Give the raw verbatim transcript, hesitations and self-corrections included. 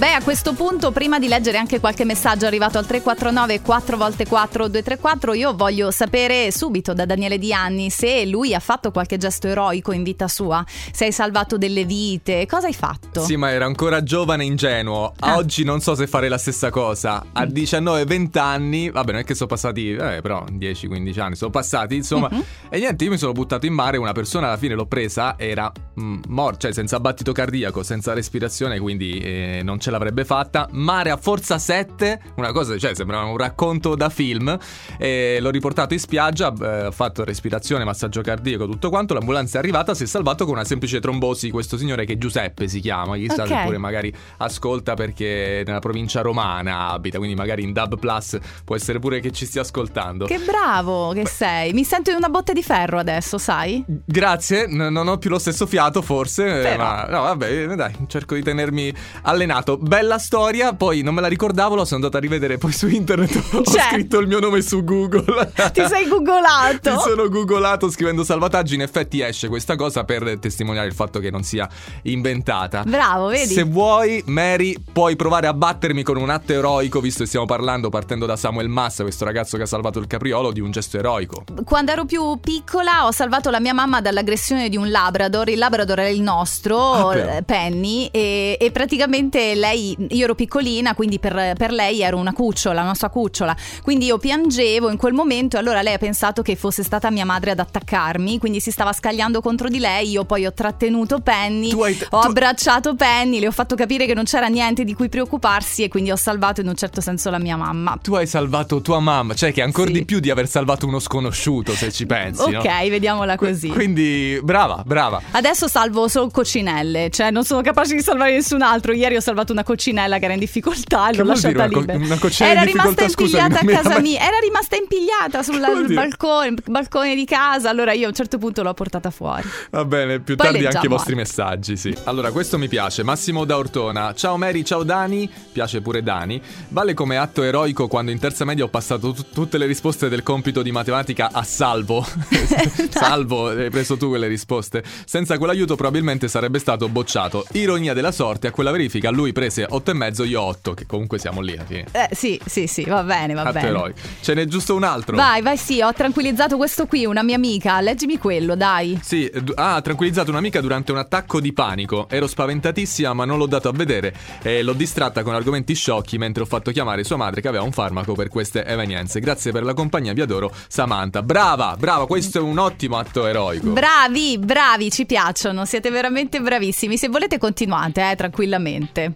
Beh, a questo punto, prima di leggere anche qualche messaggio arrivato al tre quattro nove quattro volte quattro due tre quattro, io voglio sapere subito da Daniele Di Ianni se lui ha fatto qualche gesto eroico in vita sua, se hai salvato delle vite, cosa hai fatto? Sì, ma era ancora giovane e ingenuo. A ah. oggi non so se fare la stessa cosa. A diciannove venti anni, vabbè, non è che sono passati, eh, però dieci quindici anni sono passati, insomma. Mm-hmm. E niente, io mi sono buttato in mare, una persona alla fine l'ho presa, era mm, morta, cioè senza battito cardiaco, senza respirazione, quindi eh, non ce l'avrebbe fatta. Mare a forza sette, una cosa, cioè sembrava un racconto da film. eh, L'ho riportato in spiaggia, ho eh, fatto respirazione, massaggio cardiaco, tutto quanto. L'ambulanza è arrivata, si è salvato con una semplice trombosi questo signore che Giuseppe si chiama. Chissà okay. se pure magari ascolta, perché nella provincia romana abita, quindi magari in Dub Plus può essere pure che ci stia ascoltando. Che bravo che Beh. sei, mi sento in una botte di ferro adesso, sai? Grazie, n- non ho più lo stesso fiato forse. Però. Ma no, vabbè, dai, cerco di tenermi allenato. Bella storia, poi non me la ricordavo, la sono andata a rivedere poi su internet. Ho C'è. scritto il mio nome su Google. Ti sei googolato? Mi sono googolato scrivendo salvataggi, in effetti esce questa cosa per testimoniare il fatto che non sia inventata. Bravo, vedi? Se vuoi, Mary, puoi provare a battermi con un atto eroico, visto che stiamo parlando, partendo da Samuel Massa, questo ragazzo che ha salvato il capriolo, di un gesto eroico. Quando ero più piccola ho salvato la mia mamma dall'aggressione di un labrador. Il labrador era il nostro, ah, Penny, e, e praticamente lei, io ero piccolina, quindi per, per lei ero una cucciola, una sua cucciola, quindi io piangevo in quel momento, e allora lei ha pensato che fosse stata mia madre ad attaccarmi, quindi si stava scagliando contro di lei. Io poi ho trattenuto Penny, hai, ho tu... abbracciato Penny, le ho fatto capire che non c'era niente di cui preoccuparsi, e quindi ho salvato in un certo senso la mia mamma. Tu hai salvato tua mamma, cioè che è ancora sì. di più di aver salvato uno sconosciuto, se ci pensi. Ok, no? Vediamola così. Qu- quindi brava, brava. Adesso salvo solo coccinelle, cioè non sono capace di salvare nessun altro. Ieri ho salvato una coccinella che era in difficoltà, l'ho lasciata libera. Una coccinella era in rimasta impigliata scusami, a casa mia, era rimasta impigliata sul balcone, balcone di casa, allora io a un certo punto l'ho portata fuori. Va bene, più Poi tardi leggiamo anche i vostri messaggi, sì. Allora, questo mi piace, Massimo da Ortona. Ciao Mary, ciao Dani, piace pure Dani. Vale come atto eroico quando in terza media ho passato t- tutte le risposte del compito di matematica a Salvo. Salvo, hai preso tu quelle risposte. Senza quell'aiuto probabilmente sarebbe stato bocciato. Ironia della sorte, a quella verifica lui prese otto e mezzo, io otto, che comunque siamo lì alla fine. Eh sì, sì, sì, va bene, va bene. Eroi. Ce n'è giusto un altro. Vai, vai, sì, ho tranquillizzato questo qui, una mia amica, leggimi quello, dai. Sì, ha ah, tranquillizzato un'amica durante un attacco di panico. Ero spaventatissima, ma non l'ho dato a vedere e l'ho distratta con argomenti sciocchi mentre ho fatto chiamare sua madre che aveva un farmaco per queste evenienze. Grazie per la compagnia, vi adoro, Samantha. Brava, brava, questo è un ottimo atto eroico. Bravi, bravi, ci piacciono, siete veramente bravissimi. Se volete continuate, eh, tranquillamente.